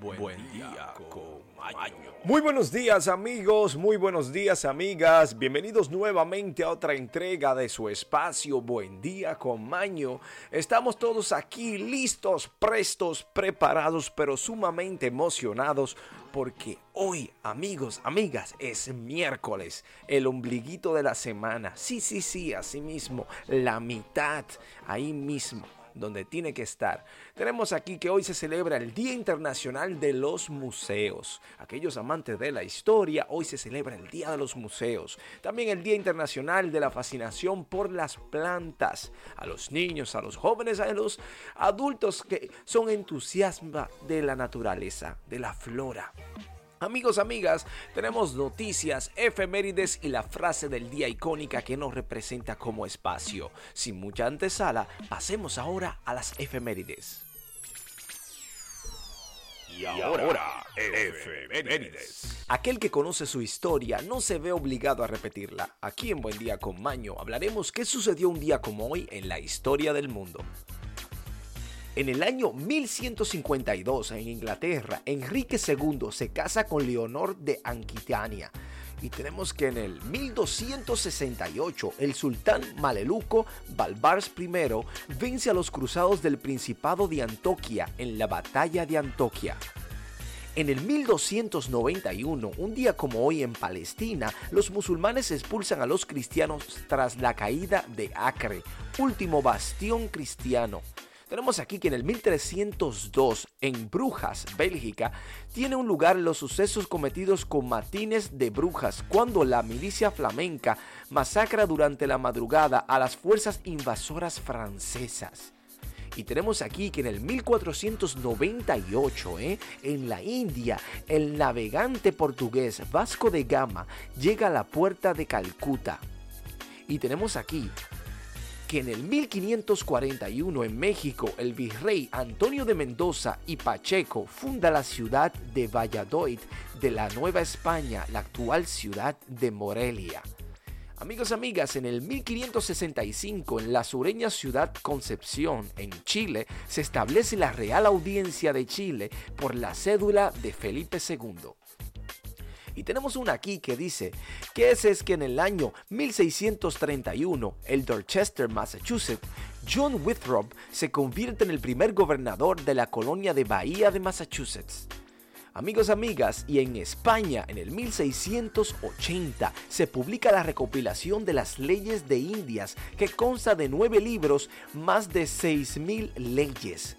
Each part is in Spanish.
Buen día, Comaño. Muy buenos días, amigos, muy buenos días, amigas. Bienvenidos nuevamente a otra entrega de su espacio Buen día, Comaño. Estamos todos aquí listos, prestos, preparados, pero sumamente emocionados porque hoy, amigos, amigas, es miércoles, el ombliguito de la semana. Sí, así mismo, la mitad, ahí mismo donde tiene que estar. Tenemos aquí que hoy se celebra el Día Internacional de los Museos. Aquellos amantes de la historia, hoy se celebra el Día de los Museos. También el Día Internacional de la Fascinación por las Plantas. A los niños, a los jóvenes, a los adultos que son entusiastas de la naturaleza, de la flora. Amigos, amigas, tenemos noticias, efemérides y la frase del día icónica que nos representa como espacio. Sin mucha antesala, pasemos ahora a las efemérides. Y ahora, efemérides. Aquel que conoce su historia no se ve obligado a repetirla. Aquí en Buen día con Maño hablaremos qué sucedió un día como hoy en la historia del mundo. En el año 1152, en Inglaterra, Enrique II se casa con Leonor de Anquitania. Y tenemos que en el 1268, el sultán maleluco Balbars I vence a los cruzados del Principado de Antioquía en la Batalla de Antioquía. En el 1291, un día como hoy en Palestina, los musulmanes expulsan a los cristianos tras la caída de Acre, último bastión cristiano. Tenemos aquí que en el 1302, en Brujas, Bélgica, tiene un lugar los sucesos cometidos con matines de brujas cuando la milicia flamenca masacra durante la madrugada a las fuerzas invasoras francesas. Y tenemos aquí que en el 1498, en la India, el navegante portugués Vasco de Gama llega a la puerta de Calcuta. Y tenemos aquí que en el 1541 en México, el virrey Antonio de Mendoza y Pacheco funda la ciudad de Valladolid de la Nueva España, la actual ciudad de Morelia. Amigos, amigas, en el 1565 en la sureña ciudad Concepción, en Chile, se establece la Real Audiencia de Chile por la cédula de Felipe II. Y tenemos una aquí que dice que es que en el año 1631, el Dorchester, Massachusetts, John Winthrop se convierte en el primer gobernador de la colonia de Bahía de Massachusetts. Amigos, amigas, y en España, en el 1680, se publica la recopilación de las leyes de Indias, que consta de 9 libros, más de 6.000 leyes.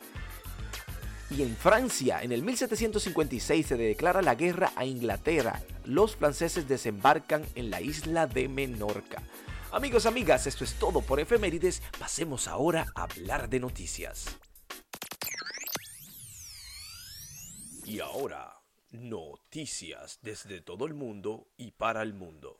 Y en Francia, en el 1756 se declara la guerra a Inglaterra. Los franceses desembarcan en la isla de Menorca. Amigos, amigas, esto es todo por efemérides. Pasemos ahora a hablar de noticias. Y ahora, noticias desde todo el mundo y para el mundo.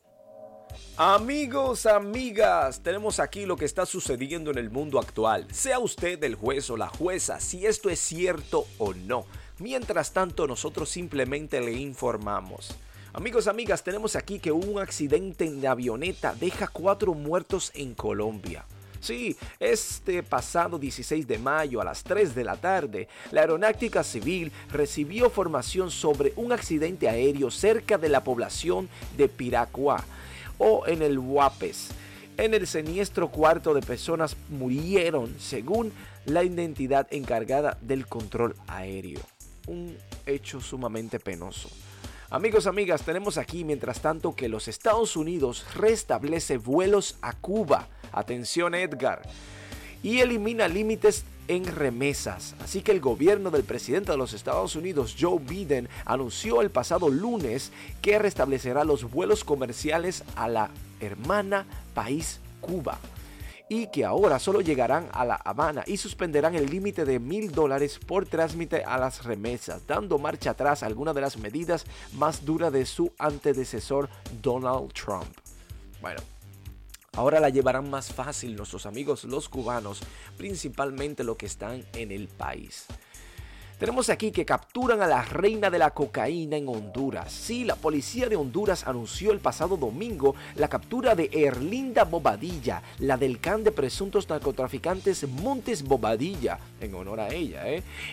Amigos, amigas, tenemos aquí lo que está sucediendo en el mundo actual. Sea usted el juez o la jueza, si esto es cierto o no. Mientras tanto, nosotros simplemente le informamos. Amigos, amigas, tenemos aquí que un accidente en la avioneta deja 4 muertos en Colombia. Sí, este pasado 16 de mayo a las 3 de la tarde, la Aeronáutica Civil recibió información sobre un accidente aéreo cerca de la población de Piracuá, o en el Guapes. En el siniestro, 4 personas murieron, según la entidad encargada del control aéreo. Un hecho sumamente penoso. Amigos, amigas, tenemos aquí, mientras tanto, que los Estados Unidos restablece vuelos a Cuba. Atención, Edgar. Y elimina límites en remesas. Así que el gobierno del presidente de los Estados Unidos, Joe Biden, anunció el pasado lunes que restablecerá los vuelos comerciales a la hermana país Cuba y que ahora solo llegarán a La Habana y suspenderán el límite de $1,000 por trámite a las remesas, dando marcha atrás a alguna de las medidas más duras de su antecesor Donald Trump. Bueno, ahora la llevarán más fácil nuestros amigos los cubanos, principalmente los que están en el país. Tenemos aquí que capturan a la reina de la cocaína en Honduras. Sí, la policía de Honduras anunció el pasado domingo la captura de Erlinda Bobadilla, la del can de presuntos narcotraficantes Montes Bobadilla, en honor a ella,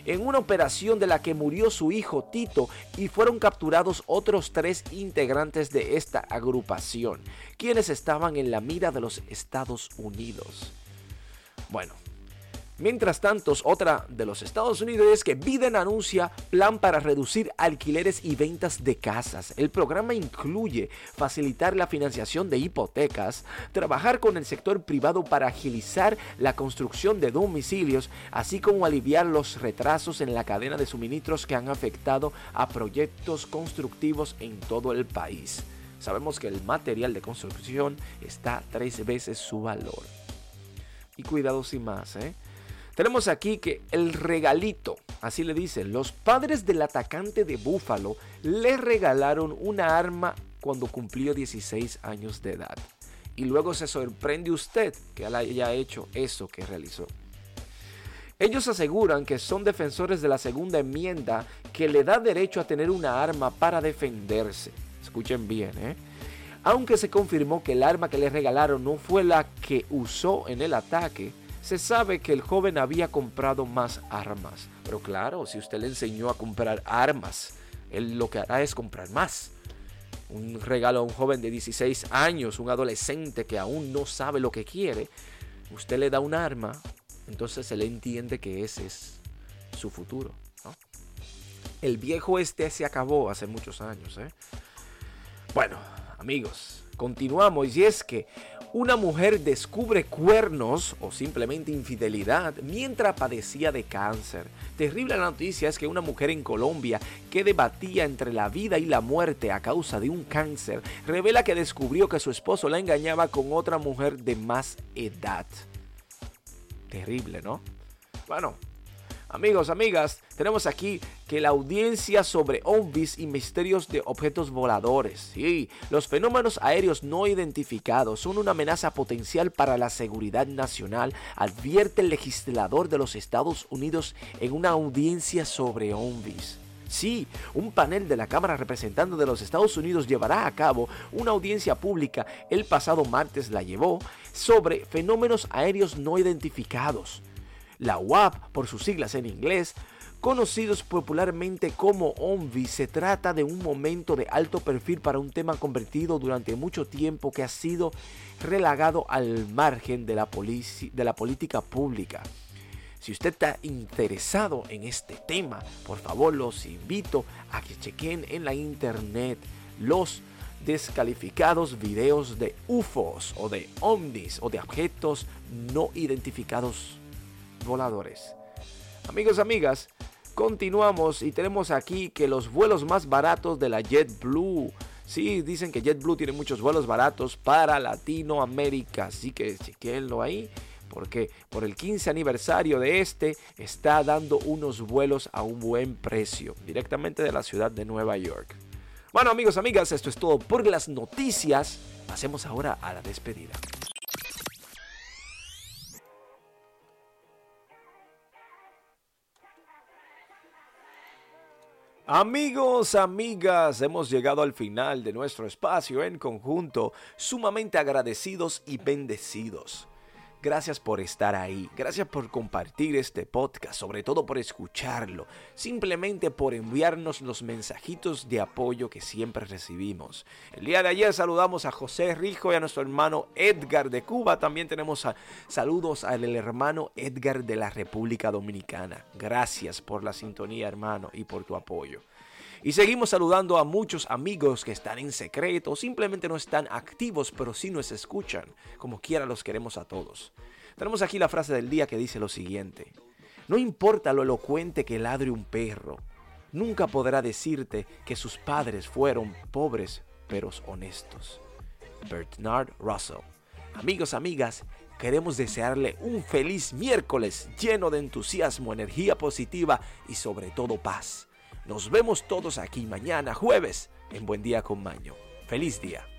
en una operación de la que murió su hijo Tito, y fueron capturados otros 3 integrantes de esta agrupación, quienes estaban en la mira de los Estados Unidos. Bueno, mientras tanto, otra de los Estados Unidos es que Biden anuncia plan para reducir alquileres y ventas de casas. El programa incluye facilitar la financiación de hipotecas, trabajar con el sector privado para agilizar la construcción de domicilios, así como aliviar los retrasos en la cadena de suministros que han afectado a proyectos constructivos en todo el país. Sabemos que el material de construcción está 3 veces su valor. Y cuidado sin más, Tenemos aquí que el regalito, así le dicen, los padres del atacante de Buffalo le regalaron una arma cuando cumplió 16 años de edad. Y luego se sorprende usted que él haya hecho eso que realizó. Ellos aseguran que son defensores de la segunda enmienda que le da derecho a tener una arma para defenderse. Escuchen bien, Aunque se confirmó que el arma que le regalaron no fue la que usó en el ataque, se sabe que el joven había comprado más armas. Pero claro, si usted le enseñó a comprar armas, él lo que hará es comprar más. Un regalo a un joven de 16 años, un adolescente que aún no sabe lo que quiere, usted le da un arma, entonces él entiende que ese es su futuro, ¿no? El viejo este se acabó hace muchos años, Bueno, amigos, continuamos, y es que una mujer descubre cuernos o simplemente infidelidad mientras padecía de cáncer. Terrible la noticia es que una mujer en Colombia que debatía entre la vida y la muerte a causa de un cáncer revela que descubrió que su esposo la engañaba con otra mujer de más edad. Terrible, ¿no? Bueno, amigos, amigas, tenemos aquí que la audiencia sobre ovnis y misterios de objetos voladores. Sí, los fenómenos aéreos no identificados son una amenaza potencial para la seguridad nacional, advierte el legislador de los Estados Unidos en una audiencia sobre ovnis. Sí, un panel de la Cámara Representante de los Estados Unidos llevará a cabo una audiencia pública, el pasado martes la llevó, sobre fenómenos aéreos no identificados. La UAP, por sus siglas en inglés, conocidos popularmente como OVNI, se trata de un momento de alto perfil para un tema convertido durante mucho tiempo que ha sido relegado al margen de la política pública. Si usted está interesado en este tema, por favor los invito a que chequen en la internet los descalificados videos de UFOs o de OVNIs o de objetos no identificados voladores. Amigos, amigas, continuamos y tenemos aquí que los vuelos más baratos de la JetBlue. Sí, dicen que JetBlue tiene muchos vuelos baratos para Latinoamérica, así que chequenlo ahí, porque por el 15 aniversario de este está dando unos vuelos a un buen precio, directamente de la ciudad de Nueva York. Bueno, amigos, amigas, esto es todo por las noticias. Pasemos ahora a la despedida. Amigos, amigas, hemos llegado al final de nuestro espacio en conjunto, sumamente agradecidos y bendecidos. Gracias por estar ahí, gracias por compartir este podcast, sobre todo por escucharlo, simplemente por enviarnos los mensajitos de apoyo que siempre recibimos. El día de ayer saludamos a José Rijo y a nuestro hermano Edgar de Cuba. También tenemos saludos al hermano Edgar de la República Dominicana. Gracias por la sintonía, hermano, y por tu apoyo. Y seguimos saludando a muchos amigos que están en secreto, simplemente no están activos, pero sí nos escuchan. Como quiera, los queremos a todos. Tenemos aquí la frase del día que dice lo siguiente: no importa lo elocuente que ladre un perro, nunca podrá decirte que sus padres fueron pobres, pero honestos. Bertrand Russell. Amigos, amigas, queremos desearle un feliz miércoles lleno de entusiasmo, energía positiva y sobre todo paz. Nos vemos todos aquí mañana jueves en Buen Día con Maño. ¡Feliz día!